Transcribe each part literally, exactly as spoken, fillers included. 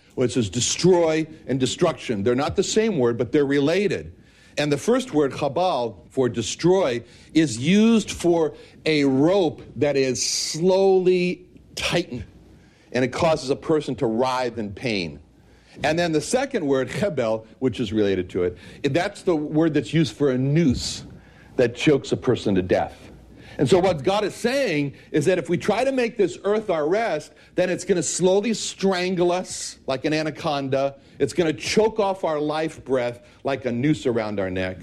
Well, it says destroy and destruction. They're not the same word, but they're related. And the first word, Chabal, for destroy, is used for a rope that is slowly tightened, and it causes a person to writhe in pain. And then the second word, Chabel, which is related to it, that's the word that's used for a noose that chokes a person to death. And so what God is saying is that if we try to make this earth our rest, then it's going to slowly strangle us like an anaconda. It's going to choke off our life breath like a noose around our neck.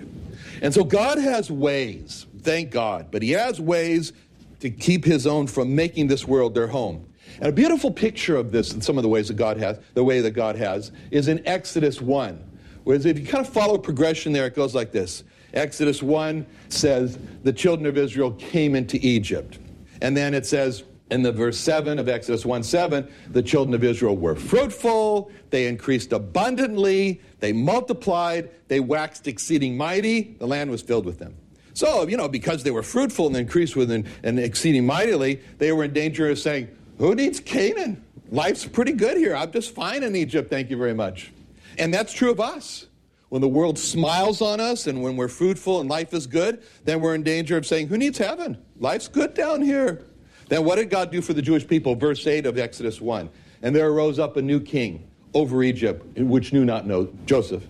And so God has ways, thank God, but he has ways to keep his own from making this world their home. And a beautiful picture of this, and some of the ways that God has, the way that God has, is in Exodus one. Whereas if you kind of follow a progression there, it goes like this. Exodus one says the children of Israel came into Egypt. And then it says in the verse seven of Exodus one seven, the children of Israel were fruitful, they increased abundantly, they multiplied, they waxed exceeding mighty, the land was filled with them. So, you know, because they were fruitful and increased with and, and exceeding mightily, they were in danger of saying, who needs Canaan? Life's pretty good here. I'm just fine in Egypt, thank you very much. And that's true of us. When the world smiles on us and when we're fruitful and life is good, then we're in danger of saying, who needs heaven? Life's good down here. Then what did God do for the Jewish people? Verse eight of Exodus one. And there arose up a new king over Egypt, which knew not know Joseph.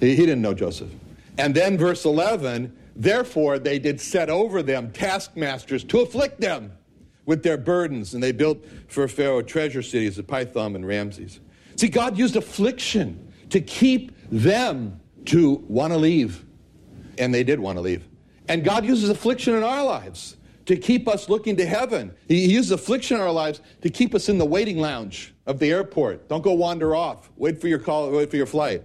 He didn't know Joseph. And then verse eleven, therefore they did set over them taskmasters to afflict them with their burdens. And they built for Pharaoh treasure cities of Pithom and Ramses. See, God used affliction to keep them to want to leave. And they did want to leave. And God uses affliction in our lives to keep us looking to heaven. He uses affliction in our lives to keep us in the waiting lounge of the airport. Don't go wander off. Wait for your call, wait for your flight.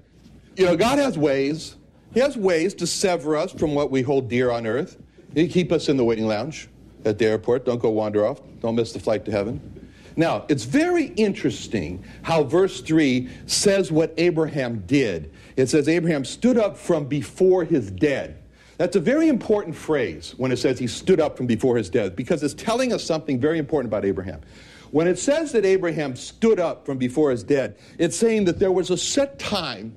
You know, God has ways. He has ways to sever us from what we hold dear on earth. He keep us in the waiting lounge at the airport. Don't go wander off. Don't miss the flight to heaven. Now, it's very interesting how verse three says what Abraham did. It says Abraham stood up from before his dead. That's a very important phrase when it says he stood up from before his dead, because it's telling us something very important about Abraham. When it says that Abraham stood up from before his dead, it's saying that there was a set time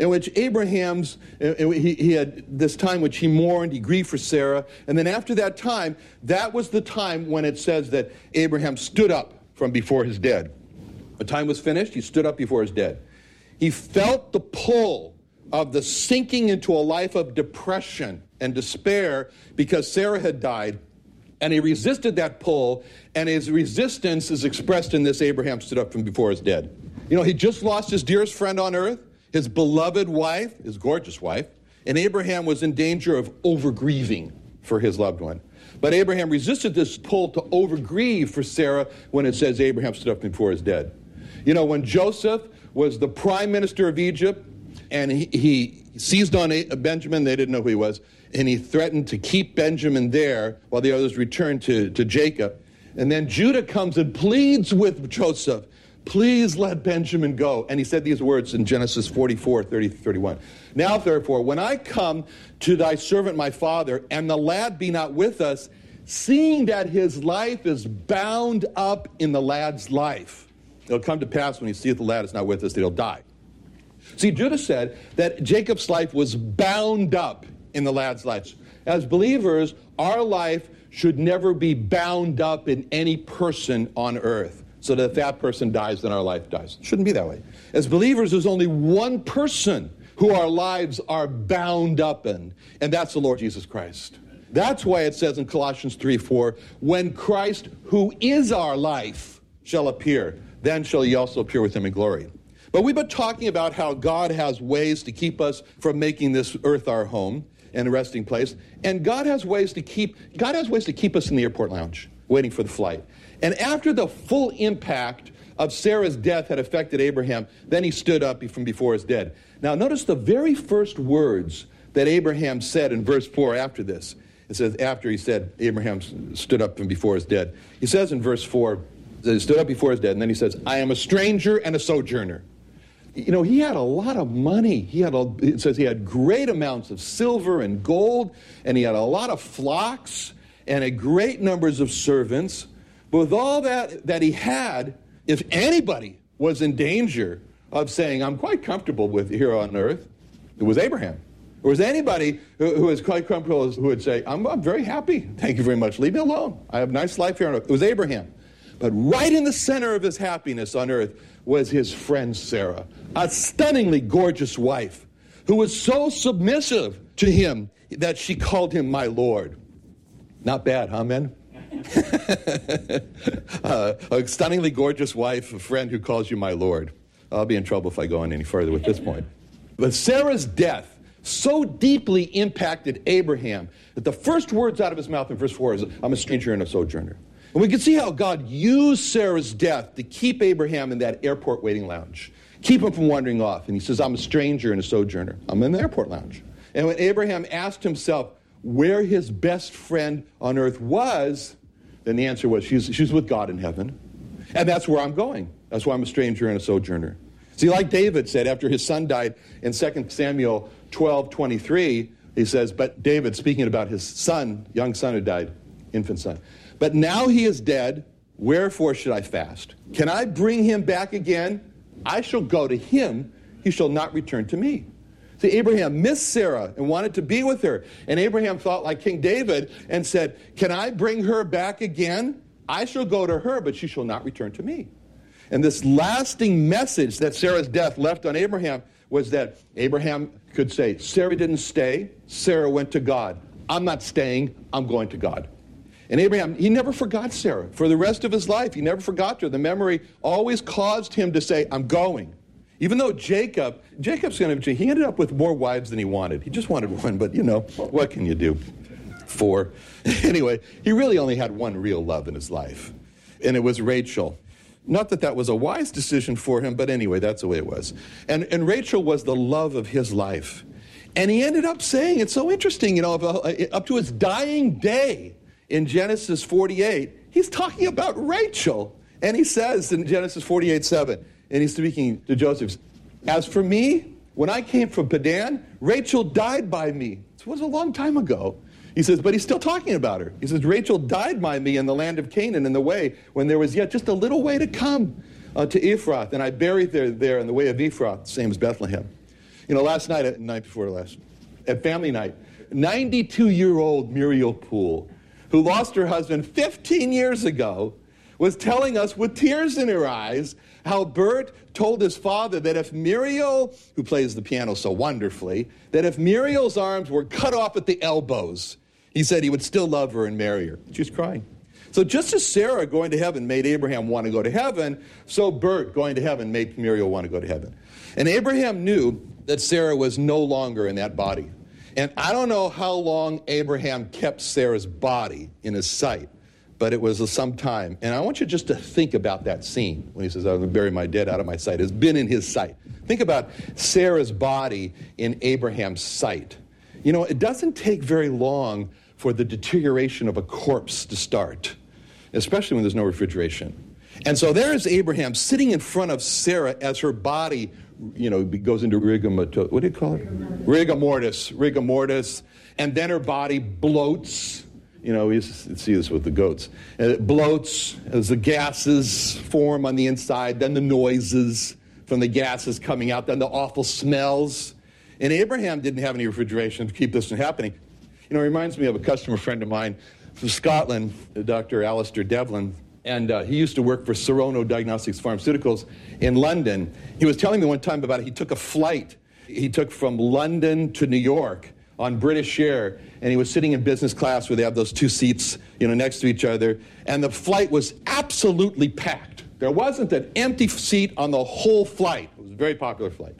in which Abraham's, he had this time which he mourned, he grieved for Sarah. And then after that time, that was the time when it says that Abraham stood up from before his dead. The time was finished, he stood up before his dead. He felt the pull of the sinking into a life of depression and despair because Sarah had died, and he resisted that pull, and his resistance is expressed in this: Abraham stood up from before his dead. You know, he just lost his dearest friend on earth, his beloved wife, his gorgeous wife, and Abraham was in danger of overgrieving for his loved one. But Abraham resisted this pull to overgrieve for Sarah when it says Abraham stood up before his dead. You know, when Joseph was the prime minister of Egypt and he, he seized on Benjamin, they didn't know who he was, and he threatened to keep Benjamin there while the others returned to, to Jacob. And then Judah comes and pleads with Joseph, please let Benjamin go. And he said these words in Genesis forty-four, thirty to thirty-one. Now, therefore, when I come to thy servant my father, and the lad be not with us, seeing that his life is bound up in the lad's life, it'll come to pass when he seeth the lad is not with us, that he'll die. See, Judah said that Jacob's life was bound up in the lad's life. As believers, our life should never be bound up in any person on earth. so that if that person dies, then our life dies. It shouldn't be that way. As believers, there's only one person who our lives are bound up in, and that's the Lord Jesus Christ. That's why it says in Colossians three four, when Christ, who is our life, shall appear, then shall ye also appear with him in glory. But we've been talking about how God has ways to keep us from making this earth our home and a resting place. And God has ways to keep, God has ways to keep us in the airport lounge, waiting for the flight. And after the full impact of Sarah's death had affected Abraham, then he stood up from before his dead. Now notice the very first words that Abraham said in verse four after this. It says, after he said, Abraham stood up from before his dead. He says in verse four, he stood up before his dead, and then he says, I am a stranger and a sojourner. You know, he had a lot of money. He had a, it says he had great amounts of silver and gold, and he had a lot of flocks and a great numbers of servants. But with all that that he had, if anybody was in danger of saying, I'm quite comfortable with here on earth, it was Abraham. Or is anybody who, who is quite comfortable who would say, I'm, I'm very happy. Thank you very much. Leave me alone. I have a nice life here on earth. It was Abraham. But right in the center of his happiness on earth was his friend Sarah, a stunningly gorgeous wife who was so submissive to him that she called him my Lord. Not bad, huh, men? uh, a stunningly gorgeous wife, a friend who calls you my Lord. I'll be in trouble if I go on any further with this point. But Sarah's death so deeply impacted Abraham that the first words out of his mouth in verse four is, I'm a stranger and a sojourner. And we can see how God used Sarah's death to keep Abraham in that airport waiting lounge, keep him from wandering off. And he says, I'm a stranger and a sojourner. I'm in the airport lounge. And when Abraham asked himself where his best friend on earth was, then the answer was, she's, she's with God in heaven. And that's where I'm going. That's why I'm a stranger and a sojourner. See, like David said after his son died in Second Samuel twelve twenty-three, he says, but David, speaking about his son, young son who died, infant son, but now he is dead, wherefore should I fast? Can I bring him back again? I shall go to him, he shall not return to me. See, Abraham missed Sarah and wanted to be with her, and Abraham thought like King David and said, can I bring her back again? I shall go to her, but she shall not return to me. And this lasting message that Sarah's death left on Abraham was that Abraham could say, Sarah didn't stay, Sarah went to God. I'm not staying, I'm going to God. And Abraham, he never forgot Sarah. For the rest of his life, he never forgot her. The memory always caused him to say, I'm going. Even though Jacob, Jacob's going to, he ended up with more wives than he wanted. He just wanted one, but you know, what can you do? Four. Anyway, he really only had one real love in his life, and it was Rachel. Not that that was a wise decision for him, but anyway, that's the way it was. And and Rachel was the love of his life. And he ended up saying, it's so interesting, you know, up to his dying day in Genesis forty-eight, he's talking about Rachel. And he says in Genesis forty-eight seven, and he's speaking to Joseph, as for me, when I came from Padan, Rachel died by me. It was a long time ago. He says, but he's still talking about her. He says, Rachel died by me in the land of Canaan in the way when there was yet just a little way to come uh, to Ephrath. And I buried her there in the way of Ephrath, same as Bethlehem. You know, last night, at night before last, at family night, ninety-two-year-old Muriel Poole, who lost her husband fifteen years ago, was telling us with tears in her eyes how Bert told his father that if Muriel, who plays the piano so wonderfully, that if Muriel's arms were cut off at the elbows, he said he would still love her and marry her. She was crying. So just as Sarah going to heaven made Abraham want to go to heaven, so Bert going to heaven made Muriel want to go to heaven. And Abraham knew that Sarah was no longer in that body. And I don't know how long Abraham kept Sarah's body in his sight, but it was some time. And I want you just to think about that scene when he says, I'm going to bury my dead out of my sight. It's been in his sight. Think about Sarah's body in Abraham's sight. You know, it doesn't take very long for the deterioration of a corpse to start, especially when there's no refrigeration. And so there is Abraham sitting in front of Sarah as her body, you know, goes into rigor mortis. What do you call it? Rigor mortis. Rigor mortis. And then her body bloats. You know, we see this with the goats. And it bloats as the gases form on the inside, then the noises from the gases coming out, then the awful smells. And Abraham didn't have any refrigeration to keep this from happening. You know, it reminds me of a customer friend of mine from Scotland, Doctor Alistair Devlin, and uh, he used to work for Serono Diagnostics Pharmaceuticals in London. He was telling me one time about it. He took a flight. He took from London to New York on British Air, and he was sitting in business class where they have those two seats, you know, next to each other, and the flight was absolutely packed. There wasn't an empty seat on the whole flight. It was a very popular flight.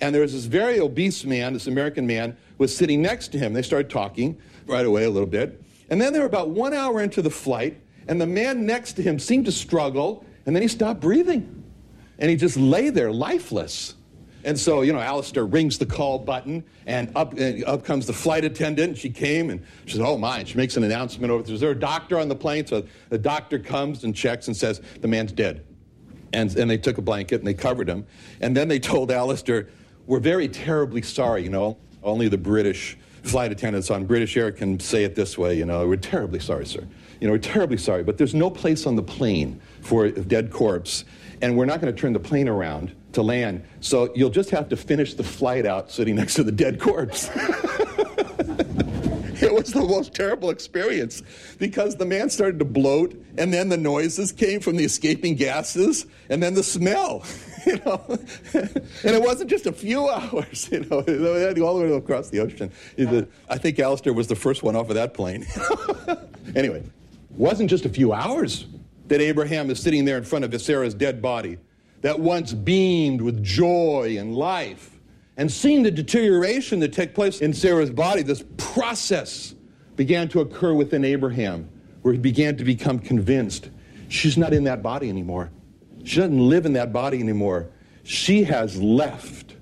And there was this very obese man, this American man, was sitting next to him. They started talking right away a little bit. And then they were about one hour into the flight, and the man next to him seemed to struggle, and then he stopped breathing. And he just lay there lifeless. And so, you know, Alistair rings the call button, and up, and up comes the flight attendant. She came, and she says, oh, my. She makes an announcement over there. Is there a doctor on the plane? So the doctor comes and checks and says, the man's dead. And, and they took a blanket, and they covered him. And then they told Alistair, we're very terribly sorry, you know. Only the British flight attendants on British Air can say it this way, you know. We're terribly sorry, sir. You know, we're terribly sorry, but there's no place on the plane for a dead corpse, and we're not going to turn the plane around to land, so you'll just have to finish the flight out sitting next to the dead corpse. It was the most terrible experience because the man started to bloat, and then the noises came from the escaping gases, and then the smell, you know. And it wasn't just a few hours, you know, all the way across the ocean. I think Alistair was the first one off of that plane. Anyway, it wasn't just a few hours that Abraham is sitting there in front of Sarah's dead body that once beamed with joy and life, and seeing the deterioration that took place in Sarah's body, this process began to occur within Abraham, where he began to become convinced she's not in that body anymore. She doesn't live in that body anymore. She has left.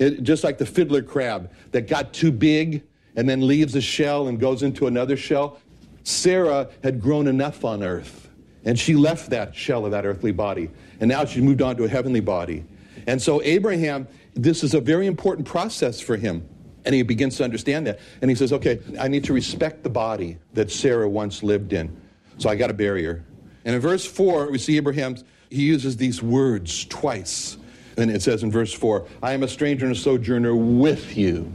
It, just like the fiddler crab that got too big and then leaves a shell and goes into another shell, Sarah had grown enough on earth, and she left that shell of that earthly body, and now she's moved on to a heavenly body. And so Abraham, this is a very important process for him, and he begins to understand that. And he says, okay, I need to respect the body that Sarah once lived in, so I got to bury her. And in verse four, we see Abraham, he uses these words twice. And it says in verse four, I am a stranger and a sojourner with you,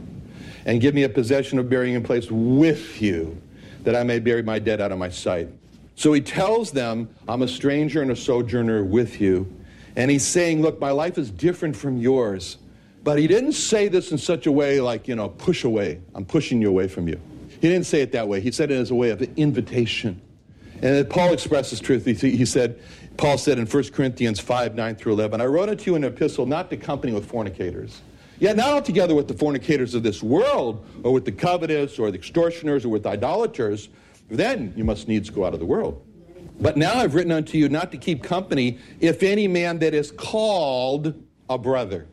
and give me a possession of burying in place with you, that I may bury my dead out of my sight. So he tells them, I'm a stranger and a sojourner with you. And he's saying, look, my life is different from yours. But he didn't say this in such a way like, you know, push away. I'm pushing you away from you. He didn't say it that way. He said it as a way of invitation. And Paul expresses truth. He said, Paul said in First Corinthians five, nine through eleven, I wrote unto you an epistle not to company with fornicators. Yet not altogether with the fornicators of this world, or with the covetous, or the extortioners, or with idolaters. Then you must needs go out of the world. But now I've written unto you not to keep company, if any man that is called a brother,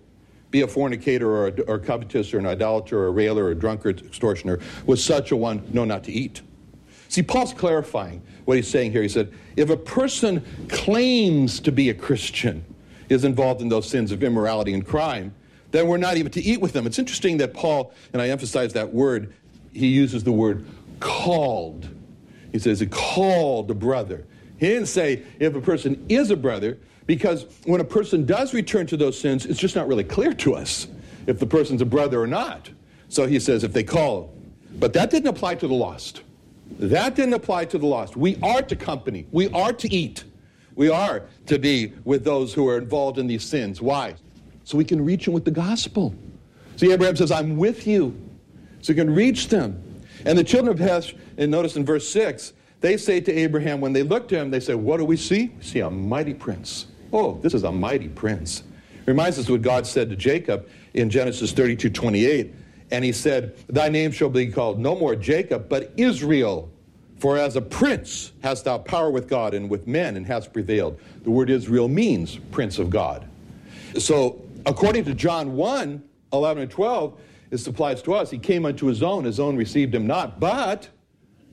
be a fornicator or, a, or covetous or an idolater or a railer or a drunkard, extortioner, with such a one, know not to eat. See, Paul's clarifying what he's saying here. He said, if a person claims to be a Christian, is involved in those sins of immorality and crime, then we're not even to eat with them. It's interesting that Paul, and I emphasize that word, he uses the word called. He says he called a brother. He didn't say if a person is a brother, because when a person does return to those sins, it's just not really clear to us if the person's a brother or not. So he says if they call. But that didn't apply to the lost. That didn't apply to the lost. We are to company. We are to eat. We are to be with those who are involved in these sins. Why? So we can reach them with the gospel. See, Abraham says, I'm with you. So you can reach them. And the children of Hesh, and notice in verse six, they say to Abraham, when they look to him, they say, what do we see? We see a mighty prince. Oh, this is a mighty prince. Reminds us of what God said to Jacob in Genesis thirty-two, twenty-eight. And he said, thy name shall be called no more Jacob, but Israel. For as a prince hast thou power with God and with men, and hast prevailed. The word Israel means prince of God. So according to John one, eleven and twelve, this applies to us. He came unto his own. His own received him not. But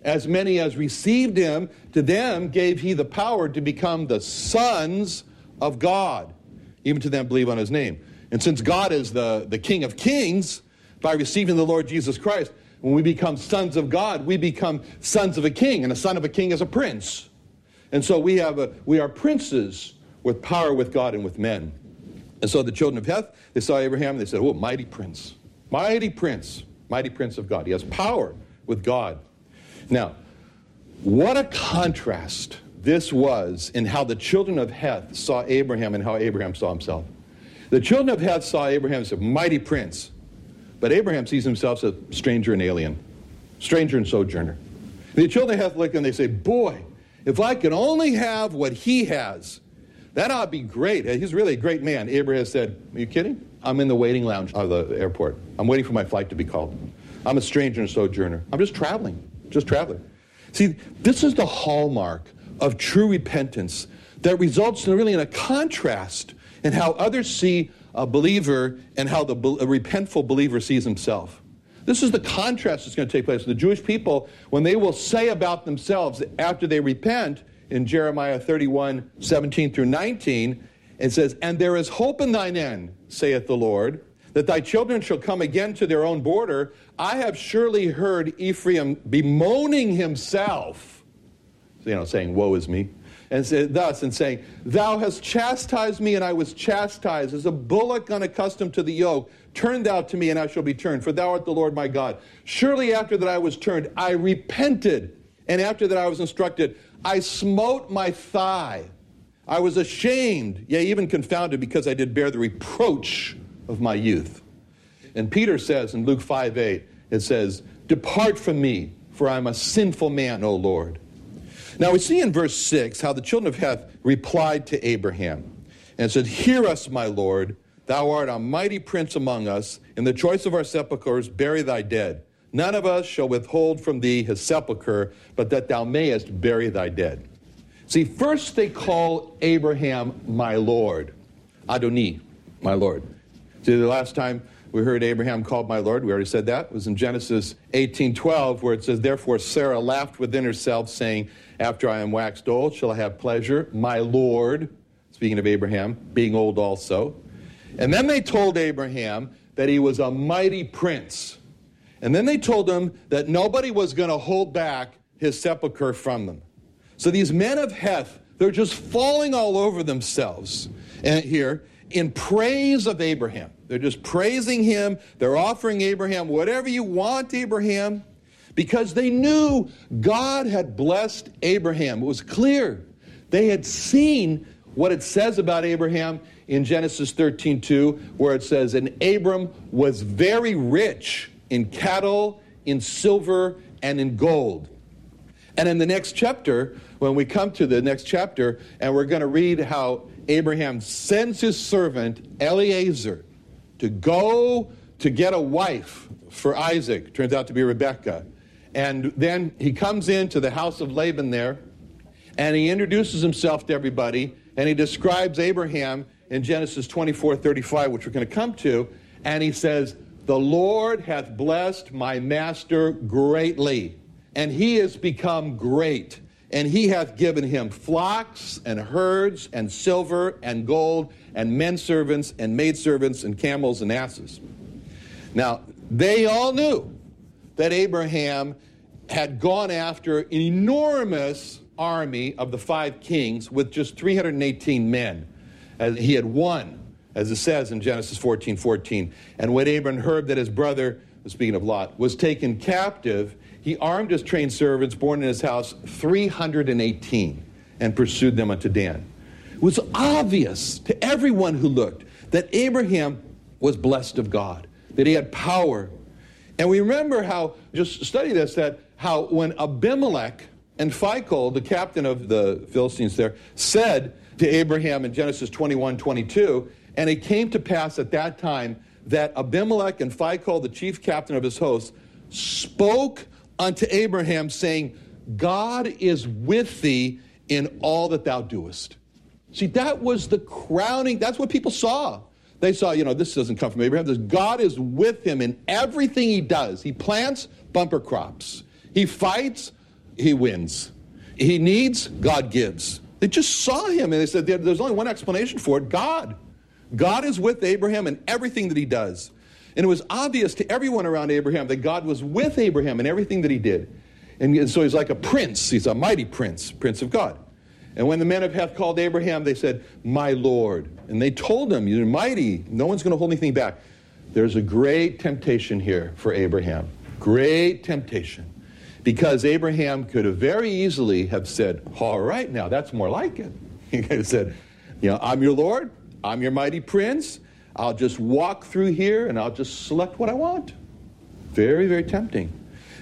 as many as received him, to them gave he the power to become the sons of God, even to them believe on his name. And since God is the, the King of kings, by receiving the Lord Jesus Christ, when we become sons of God, we become sons of a king. And a son of a king is a prince. And so we, have a, we are princes with power with God and with men. And so the children of Heth, they saw Abraham, and they said, oh, mighty prince. Mighty prince, mighty prince of God. He has power with God. Now, what a contrast this was in how the children of Heth saw Abraham and how Abraham saw himself. The children of Heth saw Abraham as a mighty prince, but Abraham sees himself as a stranger and alien, stranger and sojourner. The children of Heth look and they say, boy, if I could only have what he has, that ought to be great. He's really a great man. Abraham said, are you kidding? I'm in the waiting lounge of the airport. I'm waiting for my flight to be called. I'm a stranger and sojourner. I'm just traveling, just traveling. See, this is the hallmark of true repentance that results in really in a contrast in how others see a believer and how the be- a repentful believer sees himself. This is the contrast that's going to take place with the Jewish people when they will say about themselves after they repent in Jeremiah thirty-one, seventeen through nineteen, it says, and there is hope in thine end, saith the Lord, that thy children shall come again to their own border. I have surely heard Ephraim bemoaning himself, you know, saying, woe is me. And thus, and saying, thou hast chastised me, and I was chastised, as a bullock unaccustomed to the yoke. Turn thou to me, and I shall be turned, for thou art the Lord my God. Surely after that I was turned, I repented, and after that I was instructed. I smote my thigh. I was ashamed, yea, even confounded, because I did bear the reproach of my youth. And Peter says in Luke five eight, it says, depart from me, for I am a sinful man, O Lord. Now we see in verse six how the children of Heth replied to Abraham and said, hear us, my Lord, thou art a mighty prince among us. In the choice of our sepulchres, bury thy dead. None of us shall withhold from thee his sepulchre, but that thou mayest bury thy dead. See, first they call Abraham, my Lord, Adoni, my Lord. See, the last time we heard Abraham called my Lord, we already said that, it was in Genesis eighteen twelve, where it says, therefore Sarah laughed within herself, saying, after I am waxed old, shall I have pleasure, my Lord, speaking of Abraham, being old also. And then they told Abraham that he was a mighty prince. And then they told him that nobody was going to hold back his sepulchre from them. So these men of Heth, they're just falling all over themselves and here in praise of Abraham. They're just praising him. They're offering Abraham whatever you want, Abraham, because they knew God had blessed Abraham. It was clear. They had seen what it says about Abraham in Genesis thirteen two, where it says, and Abram was very rich in cattle, in silver, and in gold. And in the next chapter, when we come to the next chapter, and we're going to read how Abraham sends his servant Eliezer to go to get a wife for Isaac, turns out to be Rebekah. And then he comes into the house of Laban there, and he introduces himself to everybody, and he describes Abraham in Genesis twenty-four thirty-five, which we're going to come to, and he says, the Lord hath blessed my master greatly, and he is become great, and he hath given him flocks and herds and silver and gold and men servants and maid servants and camels and asses. Now, they all knew that Abraham had gone after an enormous army of the five kings with just three hundred eighteen men. And he had won, as it says in Genesis fourteen fourteen. And when Abram heard that his brother, speaking of Lot, was taken captive, he armed his trained servants born in his house, three hundred eighteen, and pursued them unto Dan. It was obvious to everyone who looked that Abraham was blessed of God, that he had power. And we remember how, just study this, that how when Abimelech and Phicol, the captain of the Philistines there, said to Abraham in Genesis twenty-one twenty-two, and it came to pass at that time that Abimelech and Phicol, the chief captain of his host, spoke unto Abraham, saying, God is with thee in all that thou doest. See, that was the crowning. That's what people saw. They saw, you know, this doesn't come from Abraham. This God is with him in everything he does. He plants, bumper crops. He fights, he wins. He needs, God gives. They just saw him, and they said, there's only one explanation for it, God. God is with Abraham in everything that he does. And it was obvious to everyone around Abraham that God was with Abraham in everything that he did. And so he's like a prince. He's a mighty prince, prince of God. And when the men of Heth called Abraham, they said, my Lord. And they told him, you're mighty. No one's going to hold anything back. There's a great temptation here for Abraham. Great temptation. Because Abraham could have very easily have said, all right, now that's more like it. He could have said, you know, I'm your Lord, I'm your mighty prince, I'll just walk through here and I'll just select what I want. Very, very tempting.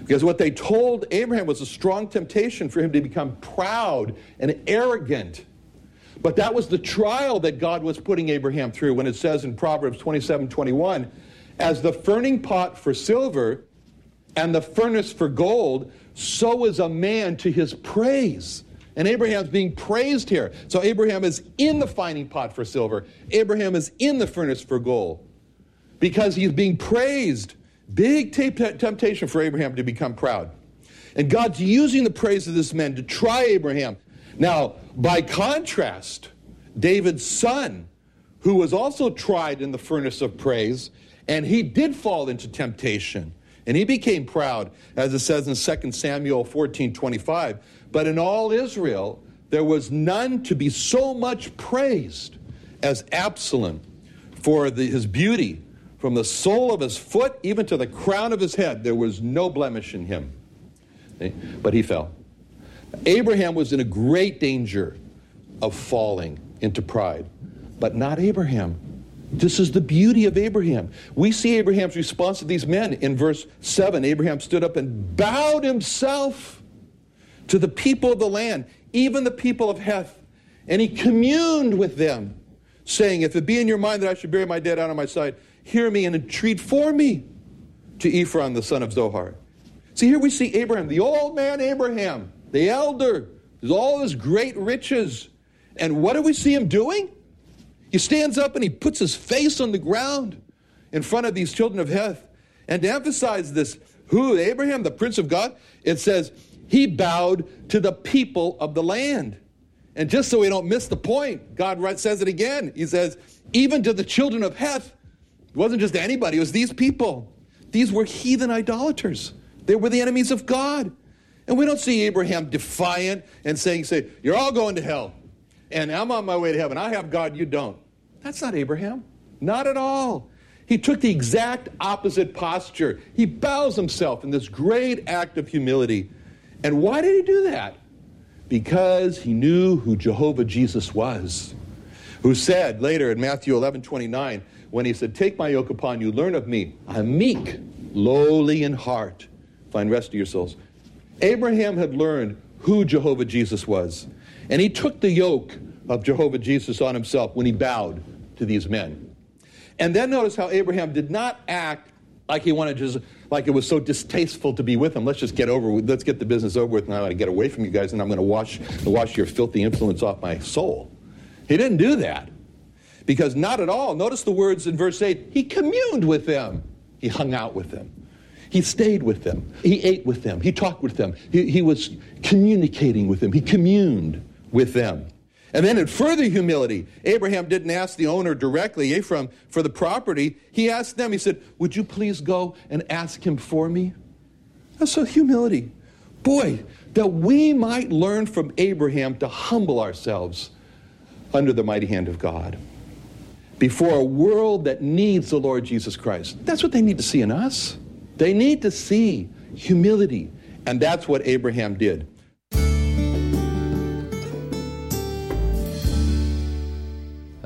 Because what they told Abraham was a strong temptation for him to become proud and arrogant. But that was the trial that God was putting Abraham through when it says in Proverbs twenty-seven twenty-one, as the furning pot for silver and the furnace for gold, so is a man to his praise. And Abraham's being praised here. So Abraham is in the fining pot for silver. Abraham is in the furnace for gold because he's being praised. Big t- temptation for Abraham to become proud. And God's using the praise of this man to try Abraham. Now, by contrast, David's son, who was also tried in the furnace of praise, and he did fall into temptation. And he became proud, as it says in Second Samuel fourteen twenty-five. But in all Israel, there was none to be so much praised as Absalom for the, his beauty. From the sole of his foot, even to the crown of his head, there was no blemish in him. But he fell. Abraham was in a great danger of falling into pride, but not Abraham. This is the beauty of Abraham. We see Abraham's response to these men in verse seven. Abraham stood up and bowed himself to the people of the land, even the people of Heth, and he communed with them, saying, if it be in your mind that I should bury my dead out of my sight, hear me and entreat for me to Ephron the son of Zohar. See, here we see Abraham, the old man Abraham, the elder, with all his great riches. And what do we see him doing? He stands up and he puts his face on the ground in front of these children of Heth. And to emphasize this, who, Abraham, the prince of God, it says he bowed to the people of the land. And just so we don't miss the point, God says it again. He says, even to the children of Heth. It wasn't just anybody, it was these people. These were heathen idolaters. They were the enemies of God. And we don't see Abraham defiant and saying, say, you're all going to hell, and I'm on my way to heaven. I have God, you don't. That's not Abraham. Not at all. He took the exact opposite posture. He bows himself in this great act of humility. And why did he do that? Because he knew who Jehovah Jesus was, who said later in Matthew eleven twenty-nine, when he said, take my yoke upon you, learn of me. I'm meek, lowly in heart. Find rest to your souls. Abraham had learned who Jehovah Jesus was. And he took the yoke of Jehovah Jesus on himself when he bowed to these men. And then notice how Abraham did not act like he wanted to, like it was so distasteful to be with him. Let's just get over with. Let's get the business over with, and I got to get away from you guys, and I'm going to wash, wash your filthy influence off my soul. He didn't do that. Because not at all. Notice the words in verse eight. He communed with them. He hung out with them. He stayed with them. He ate with them. He talked with them. He, he was communicating with them. He communed with them. And then in further humility, Abraham didn't ask the owner directly, Ephron, for the property. He asked them, he said, would you please go and ask him for me? That's so humility. Boy, that we might learn from Abraham to humble ourselves under the mighty hand of God, before a world that needs the Lord Jesus Christ. That's what they need to see in us. They need to see humility, and that's what Abraham did.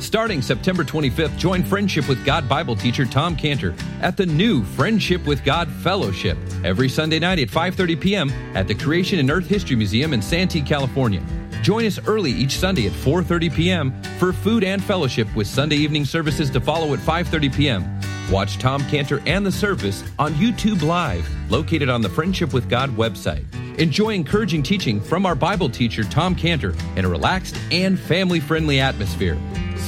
Starting September twenty-fifth, join Friendship with God Bible teacher Tom Cantor at the new Friendship with God Fellowship every Sunday night at five thirty p.m. at the Creation and Earth History Museum in Santee, California. Join us early each Sunday at four thirty p.m. for food and fellowship with Sunday evening services to follow at five thirty p.m. Watch Tom Cantor and the service on YouTube Live, located on the Friendship with God website. Enjoy encouraging teaching from our Bible teacher, Tom Cantor, in a relaxed and family-friendly atmosphere.